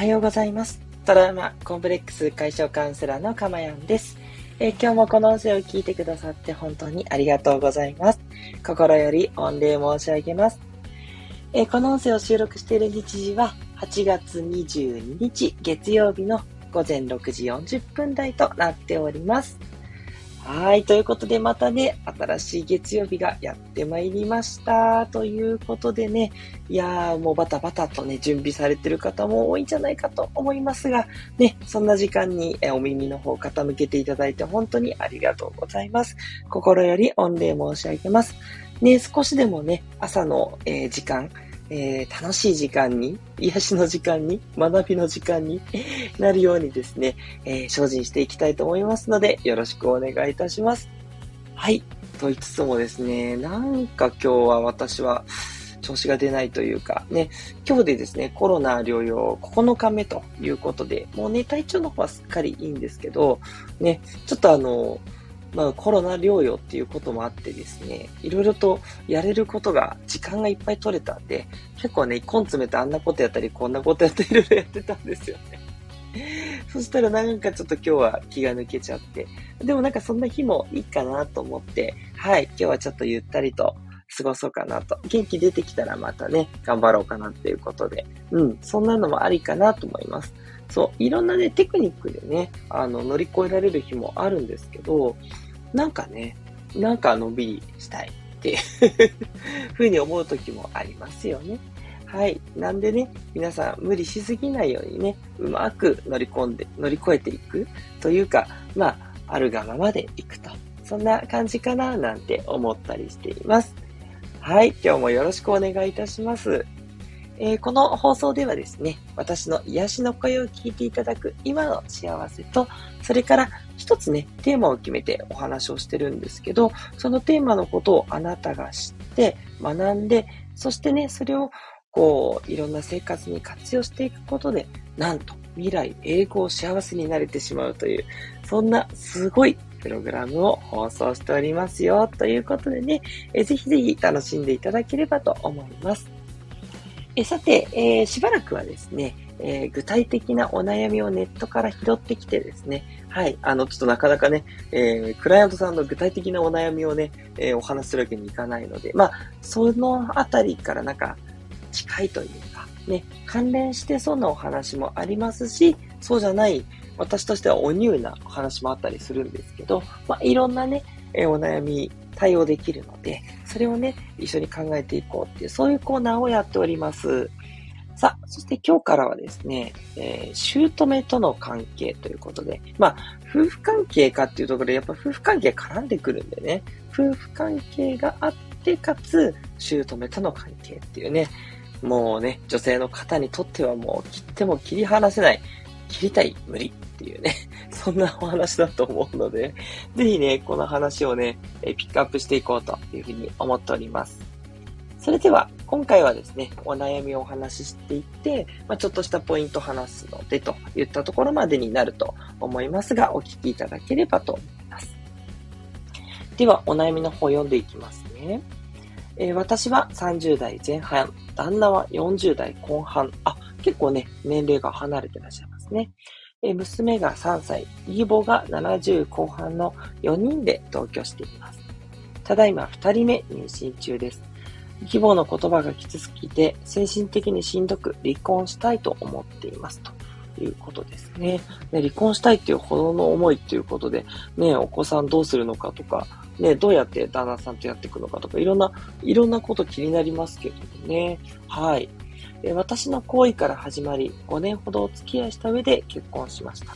はようございます。トラウマコンプレックス解消カウンセラーのかまやんです。今日もこの音声を聞いてくださって本当にありがとうございます。心より御礼申し上げます。この音声を収録している日時は8月22日月曜日の午前6時40分台となっております。はい、ということでまたね、新しい月曜日がやってまいりました。ということでね、いやーもうバタバタとね、準備されてる方も多いんじゃないかと思いますが、ね、そんな時間にお耳の方傾けていただいて本当にありがとうございます。心より御礼申し上げます。ね、少しでもね、朝の時間、楽しい時間に、癒しの時間に、学びの時間になるようにですね、精進していきたいと思いますので、よろしくお願いいたします。はい。と言いつつもですね、なんか今日は私は調子が出ないというか、ね、今日でですね、コロナ療養9日目ということで、もうね、体調の方はすっかりいいんですけど、ね、ちょっとまあ、コロナ療養っていうこともあってですね、いろいろとやれることが、時間がいっぱい取れたんで、結構ね、根詰めてあんなことやったり、こんなことやったり、いろいろやってたんですよね。そしたらなんかちょっと今日は気が抜けちゃって、でもなんかそんな日もいいかなと思って、はい、今日はちょっとゆったりと過ごそうかなと。元気出てきたらまたね、頑張ろうかなっていうことで、うん、そんなのもありかなと思います。そう、いろんなね、テクニックでね、乗り越えられる日もあるんですけど、なんかね、なんかのんびりしたいってふうに思う時もありますよね。はい。なんでね、皆さん無理しすぎないようにね、うまく乗り越えていくというか、まあ、あるがままでいくと。そんな感じかな、なんて思ったりしています。はい。今日もよろしくお願いいたします。この放送ではですね、私の癒しの声を聞いていただく今の幸せと、それから一つね、テーマを決めてお話をしてるんですけど、そのテーマのことをあなたが知って、学んで、そしてね、それをこう、いろんな生活に活用していくことで、なんと未来永劫幸せになれてしまうという、そんなすごいプログラムを放送しておりますよ、ということでね、ぜひぜひ楽しんでいただければと思います。さて、しばらくはですね、具体的なお悩みをネットから拾ってきてですね、はい、ちょっとなかなかね、クライアントさんの具体的なお悩みをね、お話しするわけにいかないので、まあ、そのあたりからなんか近いというか、ね、関連してそうなお話もありますし、そうじゃない、私としてはおニューなお話もあったりするんですけど、まあ、いろんなね、お悩み、対応できるので、それをね、一緒に考えていこうっていう、そういうコーナーをやっております。さあ、そして今日からはですね、姑との関係ということで、まあ、夫婦関係かっていうところで、やっぱ夫婦関係絡んでくるんでね、夫婦関係があって、かつ、姑との関係っていうね、もうね、女性の方にとってはもう切っても切り離せない、切りたい、無理。っていうね、そんなお話だと思うので、ぜひね、この話をね、ピックアップしていこうというふうに思っております。それでは、今回はですね、お悩みをお話ししていって、まあ、ちょっとしたポイントを話すのでといったところまでになると思いますが、お聞きいただければと思います。では、お悩みの方を読んでいきますね。私は30代前半、旦那は40代後半、あ、結構ね、年齢が離れてらっしゃいますね。娘が3歳、義母が70後半の4人で同居しています。ただいま2人目妊娠中です。義母の言葉がきつすぎて、精神的にしんどく離婚したいと思っています。ということですね。ね、離婚したいっていうほどの思いということで、ね、お子さんどうするのかとか、ね、どうやって旦那さんとやっていくのかとか、いろんなこと気になりますけどね。はい。私の行為から始まり、5年ほどお付き合いした上で結婚しました。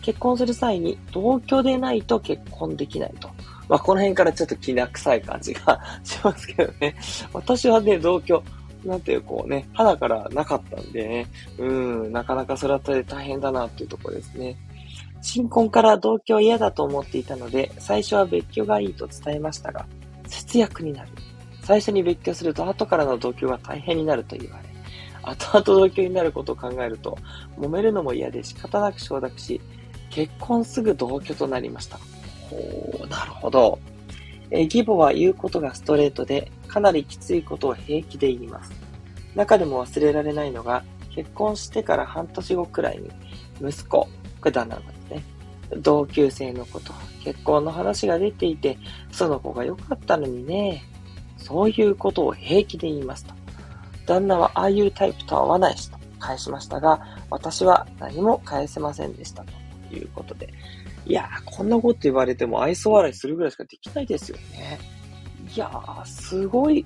結婚する際に同居でないと結婚できないと。まあ、この辺からちょっときな臭い感じがしますけどね。私はね、同居なんていうこうね、肌からなかったんでね、なかなかそれは大変だなっていうところですね。新婚から同居嫌だと思っていたので、最初は別居がいいと伝えましたが、節約になる。最初に別居すると後からの同居が大変になると言われ、後々同居になることを考えると、揉めるのも嫌で仕方なく承諾し、結婚すぐ同居となりました。ほう、なるほど。義母は言うことがストレートで、かなりきついことを平気で言います。中でも忘れられないのが、結婚してから半年後くらいに息子、これ旦那の方ですね、同級生の子と結婚の話が出ていて、その子が良かったのにね、そういうことを平気で言いますと。旦那はああいうタイプとは合わないしと返しましたが、私は何も返せませんでしたということで、いやー、こんなこと言われても愛想笑いするぐらいしかできないですよね。いやー、すごい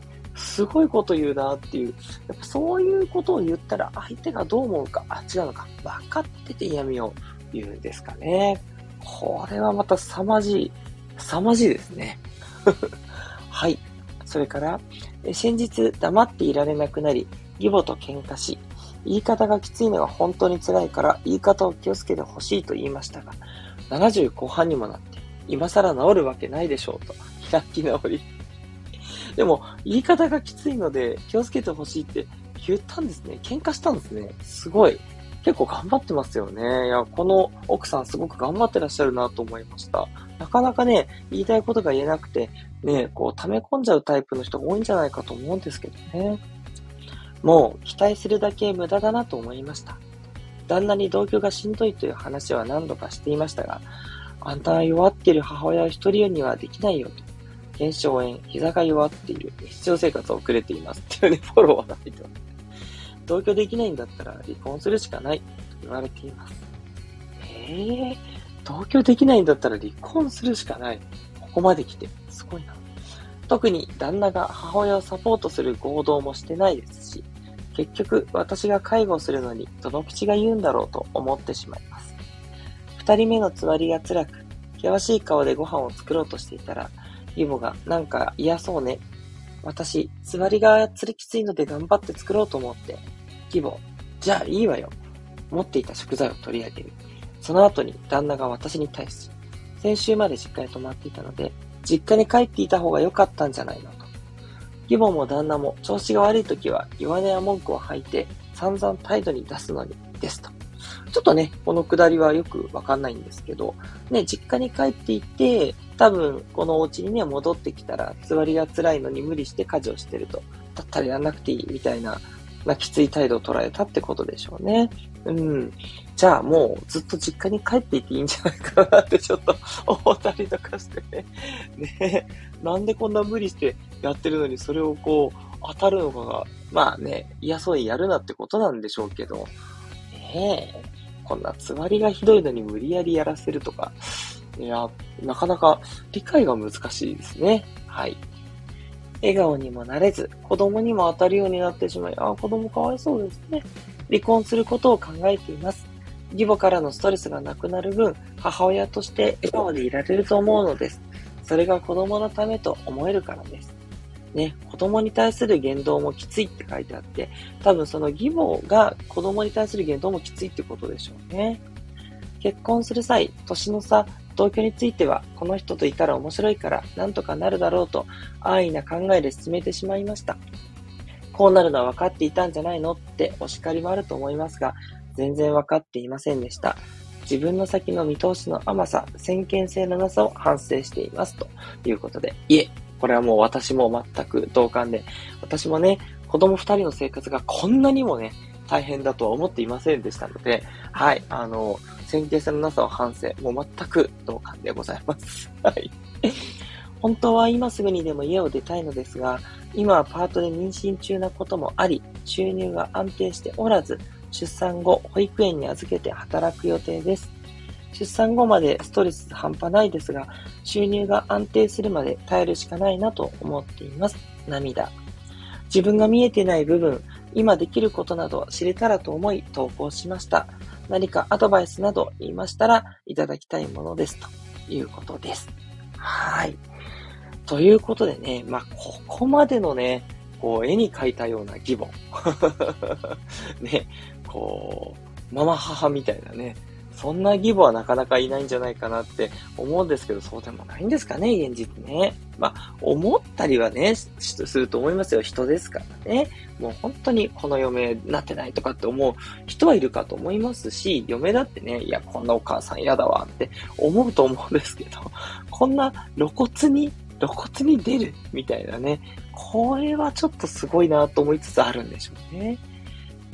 こと言うなっていう。やっぱそういうことを言ったら相手がどう思うか、あ、違うのか、分かってて嫌味を言うんですかね。これはまた凄まじいですね。はい。それから、先日黙っていられなくなり、義母と喧嘩し、言い方がきついのが本当に辛いから、言い方を気をつけてほしいと言いましたが、70後半にもなって、今更治るわけないでしょうと、開き直り。でも、言い方がきついので気をつけてほしいって言ったんですね。喧嘩したんですね。すごい。結構頑張ってますよね。いや、この奥さんすごく頑張ってらっしゃるなと思いました。なかなかね、言いたいことが言えなくて、ね、こう溜め込んじゃうタイプの人が多いんじゃないかと思うんですけどね。もう期待するだけ無駄だなと思いました。旦那に同居がしんどいという話は何度かしていましたが、あんたは弱っている母親を一人にはできないよと。腱鞘炎、膝が弱っている、日常生活遅れていますっていうね、フォローはないと。同居できないんだったら離婚するしかないと言われています。同居できないんだったら離婚するしかない。ここまで来て、すごいな。特に旦那が母親をサポートする行動もしてないですし、結局私が介護するのにどの口が言うんだろうと思ってしまいます。二人目のつわりが辛く、険しい顔でご飯を作ろうとしていたら、義母がなんか嫌そうね。私、つわりがきついので頑張って作ろうと思って、義母、じゃあいいわよ。持っていた食材を取り上げる。その後に旦那が私に対し、先週まで実家に泊まっていたので、実家に帰っていた方が良かったんじゃないのと。義母も旦那も調子が悪い時は弱音や文句を吐いて散々態度に出すのにですと。ちょっとね、このくだりはよくわかんないんですけど、ね、実家に帰っていて、多分このお家にね、戻ってきたら、つわりが辛いのに無理して家事をしてると。だったらやんなくていいみたいな、きつい態度を捉えたってことでしょうね。うん。じゃあもうずっと実家に帰っていていいんじゃないかなってちょっと思ったりとかしてね。ねえ。なんでこんな無理してやってるのにそれをこう当たるのかが、まあね、嫌そうにやるなってことなんでしょうけど。ねえ。こんなつわりがひどいのに無理やりやらせるとか。いや、なかなか理解が難しいですね。はい。笑顔にもなれず、子供にも当たるようになってしまい、あ、子供かわいそうですね。離婚することを考えています。義母からのストレスがなくなる分、母親として笑顔でいられると思うのです。それが子供のためと思えるからです。ね、子供に対する言動もきついって書いてあって、多分その義母が子供に対する言動もきついってことでしょうね。結婚する際、年の差、同居についてはこの人といたら面白いからなんとかなるだろうと安易な考えで進めてしまいました。こうなるのは分かっていたんじゃないのってお叱りもあると思いますが、全然分かっていませんでした。自分の先の見通しの甘さ、先見性のなさを反省していますということで、いえ、これはもう私も全く同感で、私もね、子供2人の生活がこんなにもね大変だとは思っていませんでしたので、はい、先見性のなさを反省、もう全く同感でございます。はい。本当は今すぐにでも家を出たいのですが、今はパートで妊娠中なこともあり、収入が安定しておらず、出産後、保育園に預けて働く予定です。出産後までストレス半端ないですが、収入が安定するまで耐えるしかないなと思っています。涙。自分が見えてない部分、今できることなど知れたらと思い投稿しました。何かアドバイスなど言いましたらいただきたいものですということです。はい。ということでね、まあ、ここまでのね、こう絵に描いたような義母。ね、こう、ママ母みたいなね、そんな義母はなかなかいないんじゃないかなって思うんですけど、そうでもないんですかね、現実ね。まあ、思ったりはね、すると思いますよ。人ですからね。もう本当にこの嫁になってないとかって思う人はいるかと思いますし、嫁だってね、いや、こんなお母さん嫌だわって思うと思うんですけど、こんな露骨に出るみたいなね、これはちょっとすごいなと思いつつあるんでしょうね。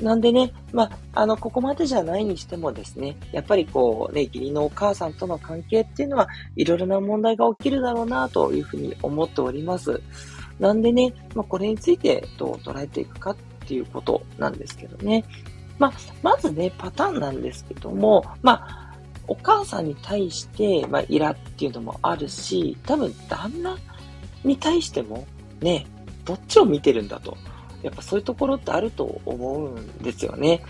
なんでね、ここまでじゃないにしてもですね、やっぱり義理のお母さんとの関係っていうのは、いろいろな問題が起きるだろうなというふうに思っております。なんでね、これについてどう捉えていくかっていうことなんですけどね。まずね、パターンなんですけども、お母さんに対して、イラっていうのもあるし、多分旦那に対してもね、どっちを見てるんだと。やっぱそういうところってあると思うんですよね。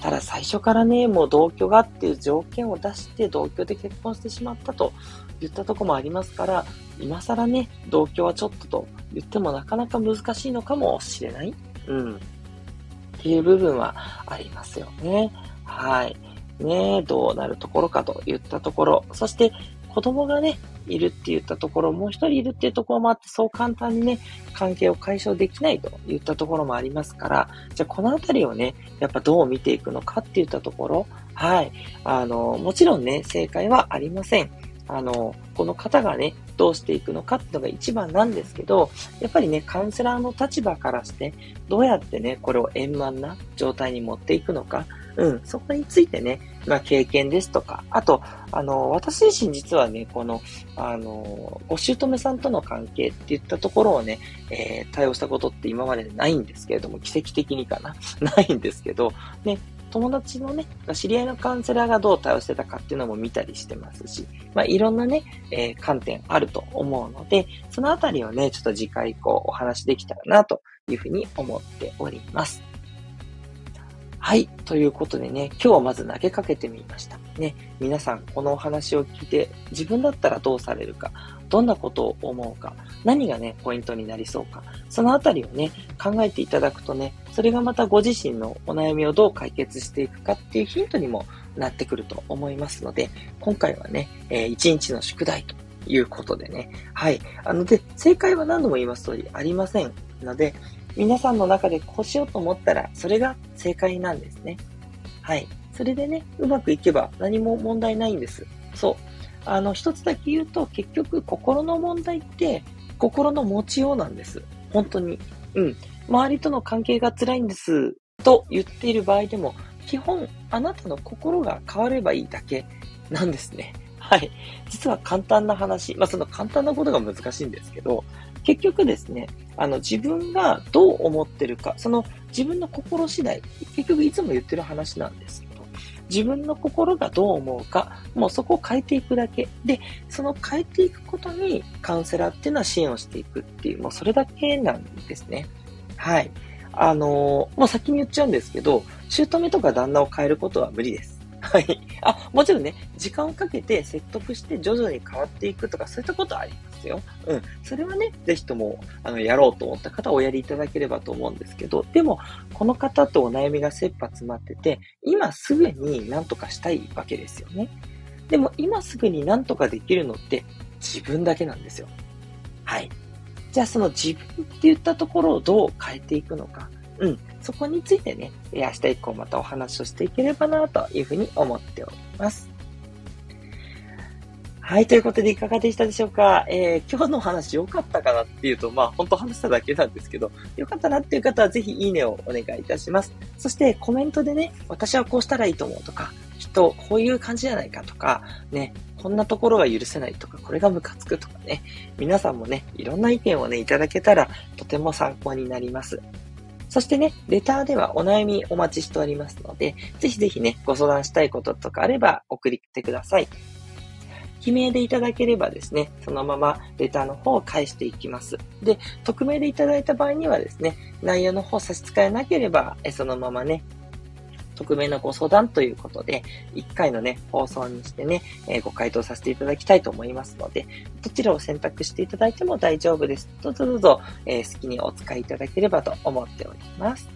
ただ最初からね、もう同居がっていう条件を出して同居で結婚してしまったと言ったところもありますから、今更ね、同居はちょっとと言ってもなかなか難しいのかもしれない。っていう部分はありますよね。はい。ね、どうなるところかと言ったところ。そして、子供がね、いるって言ったところ、もう一人いるっていうところもあって、そう簡単にね、関係を解消できないと言ったところもありますから、じゃあこのあたりをね、やっぱどう見ていくのかって言ったところ、はい。もちろんね、正解はありません。この方がね、どうしていくのかっていうのが一番なんですけど、やっぱりね、カウンセラーの立場からして、どうやってね、これを円満な状態に持っていくのか、そこについてね、経験ですとか、あと、私自身実はね、お姑さんとの関係っていったところをね、対応したことって今までないんですけれども、奇跡的にかなないんですけど、ね、友達のね、知り合いのカウンセラーがどう対応してたかっていうのも見たりしてますし、いろんなね、観点あると思うので、そのあたりをね、ちょっと次回以降お話できたらなというふうに思っております。はい。ということでね、今日はまず投げかけてみました。ね、皆さんこのお話を聞いて、自分だったらどうされるか、どんなことを思うか、何がね、ポイントになりそうか、そのあたりをね、考えていただくとね、それがまたご自身のお悩みをどう解決していくかっていうヒントにもなってくると思いますので、今回はね、一日の宿題ということでね、はい。で、正解は何度も言います通りありませんので、皆さんの中でこうしようと思ったら、それが正解なんですね。はい。それでね、うまくいけば何も問題ないんです。そう。一つだけ言うと、結局、心の問題って、心の持ちようなんです。本当に。周りとの関係が辛いんです、と言っている場合でも、基本、あなたの心が変わればいいだけなんですね。はい。実は簡単な話。その簡単なことが難しいんですけど、結局ですね、自分がどう思ってるか、その自分の心次第、結局いつも言ってる話なんですけど、自分の心がどう思うか、もうそこを変えていくだけ。で、その変えていくことにカウンセラーっていうのは支援をしていくっていう、もうそれだけなんですね。はい。もう先に言っちゃうんですけど、姑とか旦那を変えることは無理です。はい。もちろんね、時間をかけて説得して徐々に変わっていくとか、そういったことはありますよ。それはね、ぜひとも、やろうと思った方はおやりいただければと思うんですけど、でも、この方とお悩みが切羽詰まってて、今すぐに何とかしたいわけですよね。でも、今すぐに何とかできるのって自分だけなんですよ。はい。じゃあ、その自分って言ったところをどう変えていくのか。そこについてね、明日以降またお話をしていければなというふうに思っております。はい、ということでいかがでしたでしょうか。今日のお話良かったかなっていうと、本当話しただけなんですけど、良かったなっていう方はぜひいいねをお願いいたします。そしてコメントでね、私はこうしたらいいと思うとか、きっとこういう感じじゃないかとか、ね、こんなところが許せないとか、これがムカつくとかね、皆さんもね、いろんな意見をね、いただけたらとても参考になります。そしてね、レターではお悩みお待ちしておりますので、ぜひぜひね、ご相談したいこととかあれば送ってください。記名でいただければですね、そのままレターの方を返していきます。で、匿名でいただいた場合にはですね、内容の方差し支えなければ、そのままね、匿名のご相談ということで、1回のね、放送にしてね、ご回答させていただきたいと思いますので、どちらを選択していただいても大丈夫です。どうぞ、好きにお使いいただければと思っております。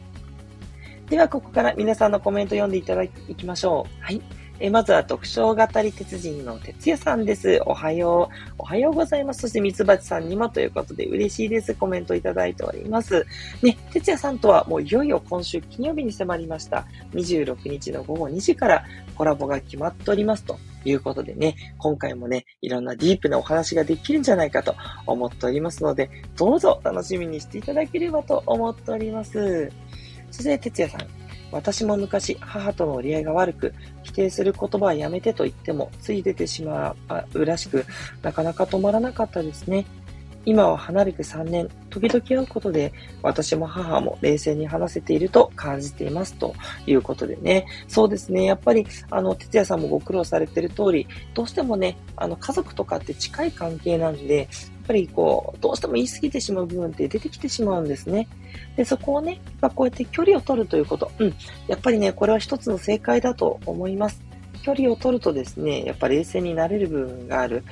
では、ここから皆さんのコメント読んでいただきましょう。はい。まずは読書語り鉄人の哲也さんです。おはようございます。そしてミツバチさんにもということで嬉しいです。コメントいただいております。ね、哲也さんとはもういよいよ今週金曜日に迫りました。26日の午後2時からコラボが決まっておりますということでね、今回もね、いろんなディープなお話ができるんじゃないかと思っておりますので、どうぞ楽しみにしていただければと思っております。そして哲也さん。私も昔、母との折り合いが悪く、否定する言葉はやめてと言っても、つい出てしまうらしく、なかなか止まらなかったですね。今は離れて3年、時々会うことで、私も母も冷静に話せていると感じていますということでね。そうですね。やっぱり、哲也さんもご苦労されている通り、どうしてもね、家族とかって近い関係なんで、やっぱりどうしても言い過ぎてしまう部分って出てきてしまうんですね。で、そこをね、こうやって距離を取るということ。やっぱりね、これは一つの正解だと思います。距離を取るとですね、やっぱり冷静になれる部分がある。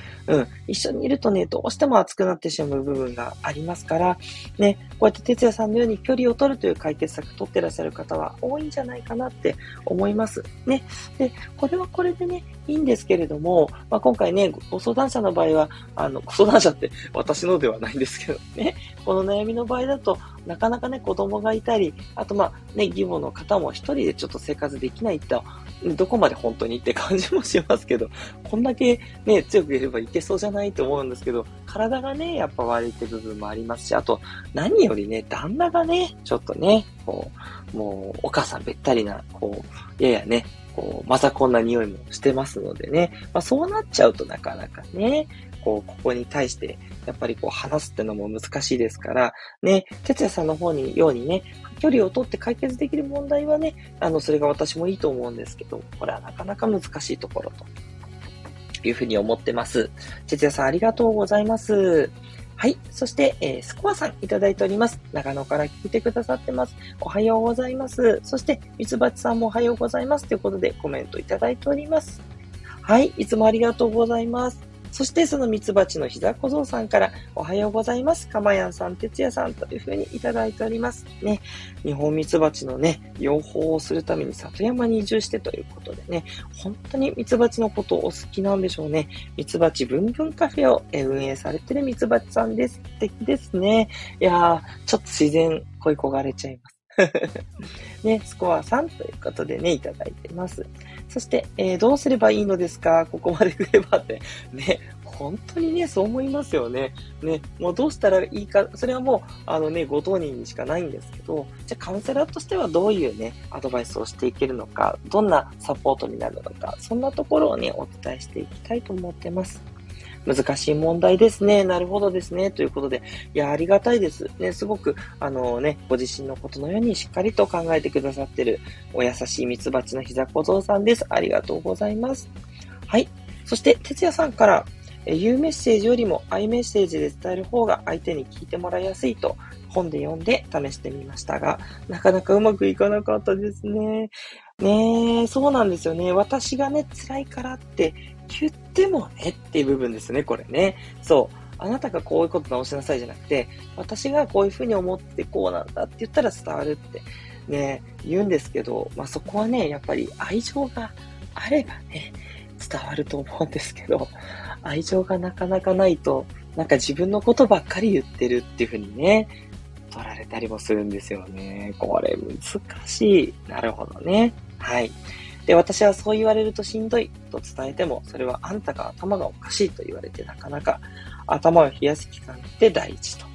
一緒にいるとね、どうしても熱くなってしまう部分がありますから、ね、こうやって哲也さんのように距離を取るという解決策を取ってらっしゃる方は多いんじゃないかなって思います。ね。で、これはこれでね、いいんですけれども、今回ね、ご相談者の場合は、ご相談者って私のではないんですけどね、この悩みの場合だと、なかなかね、子供がいたり、あと義母の方も一人でちょっと生活できないと、どこまで本当にって感じもしますけど、こんだけね、強くいればいけそうじゃないと思うんですけど、体がね、やっぱ悪いって部分もありますし、あと、何よりね、旦那がね、ちょっとね、もう、お母さんべったりな、ややね、またこんな匂いもしてますのでね、そうなっちゃうとなかなかね、ここに対して、やっぱり話すってのも難しいですから、ね、哲也さんの方にようにね、距離を取って解決できる問題はね、それが私もいいと思うんですけど、これはなかなか難しいところというふうに思ってます。哲也さんありがとうございます。はい。そして、スコアさんいただいております。長野から聞いてくださってます。おはようございます。そして、ミツバチさんもおはようございます。ということで、コメントいただいております。はい。いつもありがとうございます。そして、そのミツバチのひざ小僧さんから、おはようございます。かまやんさん、てつやさんというふうにいただいております。ね。日本ミツバチのね、養蜂をするために里山に移住してということでね、本当にミツバチのことをお好きなんでしょうね。ミツバチブンブンカフェを運営されてるミツバチさんです。素敵ですね。いやー、ちょっと自然恋焦がれちゃいます。ね、スコアさんということでね、いただいてます。そして、どうすればいいのですか？ここまで来ればって。ね、本当にね、そう思いますよね。ね、もうどうしたらいいか、それはもう、ご当人にしかないんですけど、じゃあカウンセラーとしてはどういうね、アドバイスをしていけるのか、どんなサポートになるのか、そんなところをね、お伝えしていきたいと思ってます。難しい問題ですね。なるほどですね。ということで、いや、ありがたいです。ね、すごく、ご自身のことのようにしっかりと考えてくださってる、お優しいミツバチのひざ小僧さんです。ありがとうございます。はい。そして、てつやさんから、U メッセージよりも I メッセージで伝える方が相手に聞いてもらいやすいと、本で読んで試してみましたが、なかなかうまくいかなかったですね。ねえ、そうなんですよね。私がね、辛いからって、言ってもねっていう部分ですね、これね。そう。あなたがこういうこと直しなさいじゃなくて、私がこういうふうに思ってこうなんだって言ったら伝わるってね、言うんですけど、そこはね、やっぱり愛情があればね、伝わると思うんですけど、愛情がなかなかないと、なんか自分のことばっかり言ってるっていうふうにね、取られたりもするんですよね。これ難しい。なるほどね。はい。で、私はそう言われるとしんどいと伝えても、それはあんたが頭がおかしいと言われて、なかなか頭を冷やす期間って大事と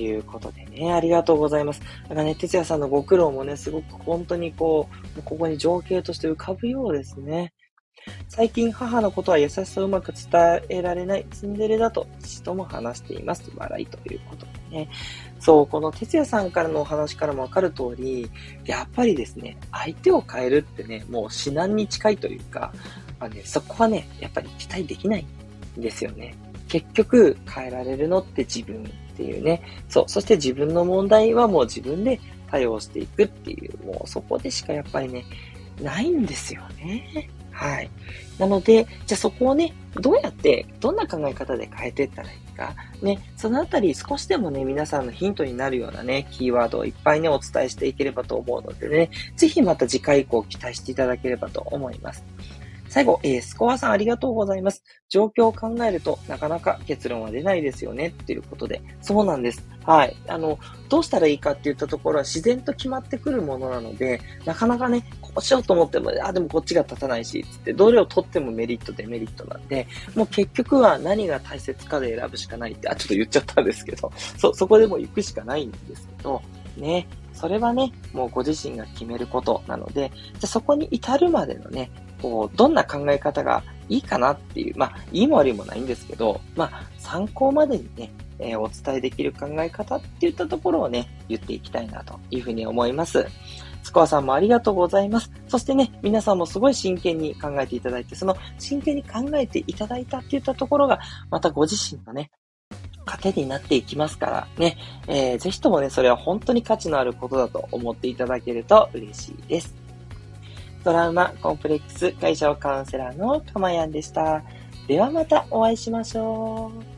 いうことでね、ありがとうございます。だからね、哲也さんのご苦労もね、すごく本当にここに情景として浮かぶようですね。最近母のことは優しさをうまく伝えられないツンデレだと父とも話しています。笑いということでね。そう、この哲也さんからのお話からもわかる通り、やっぱりですね、相手を変えるってね、もう至難に近いというか、そこはね、やっぱり期待できないんですよね。結局変えられるのって自分っていうね。そう、そして自分の問題はもう自分で対応していくっていう、もうそこでしかやっぱりね、ないんですよね。はい。なので、じゃあそこをね、どうやって、どんな考え方で変えていったらいいか。ね、そのあたり少しでもね、皆さんのヒントになるようなね、キーワードをいっぱいね、お伝えしていければと思うのでね、ぜひまた次回以降期待していただければと思います。最後、スコアさんありがとうございます。状況を考えるとなかなか結論は出ないですよね、ということで。そうなんです。はい。どうしたらいいかって言ったところは自然と決まってくるものなので、なかなかね、こうしようと思っても、でもこっちが立たないし、つって、どれを取ってもメリット、デメリットなんで、もう結局は何が大切かで選ぶしかないって、ちょっと言っちゃったんですけど、そこでも行くしかないんですけど、ね。それはね、もうご自身が決めることなので、じゃそこに至るまでのね、こう、どんな考え方がいいかなっていう、まあ、いいも悪いもないんですけど、まあ、参考までにね、お伝えできる考え方っていったところをね、言っていきたいなというふうに思います。スコアさんもありがとうございます。そしてね、皆さんもすごい真剣に考えていただいて、その真剣に考えていただいたっていったところが、またご自身のね、糧になっていきますからね、ぜひともね、それは本当に価値のあることだと思っていただけると嬉しいです。トラウマ・コンプレックス解消カウンセラーのかまやんでした。ではまたお会いしましょう。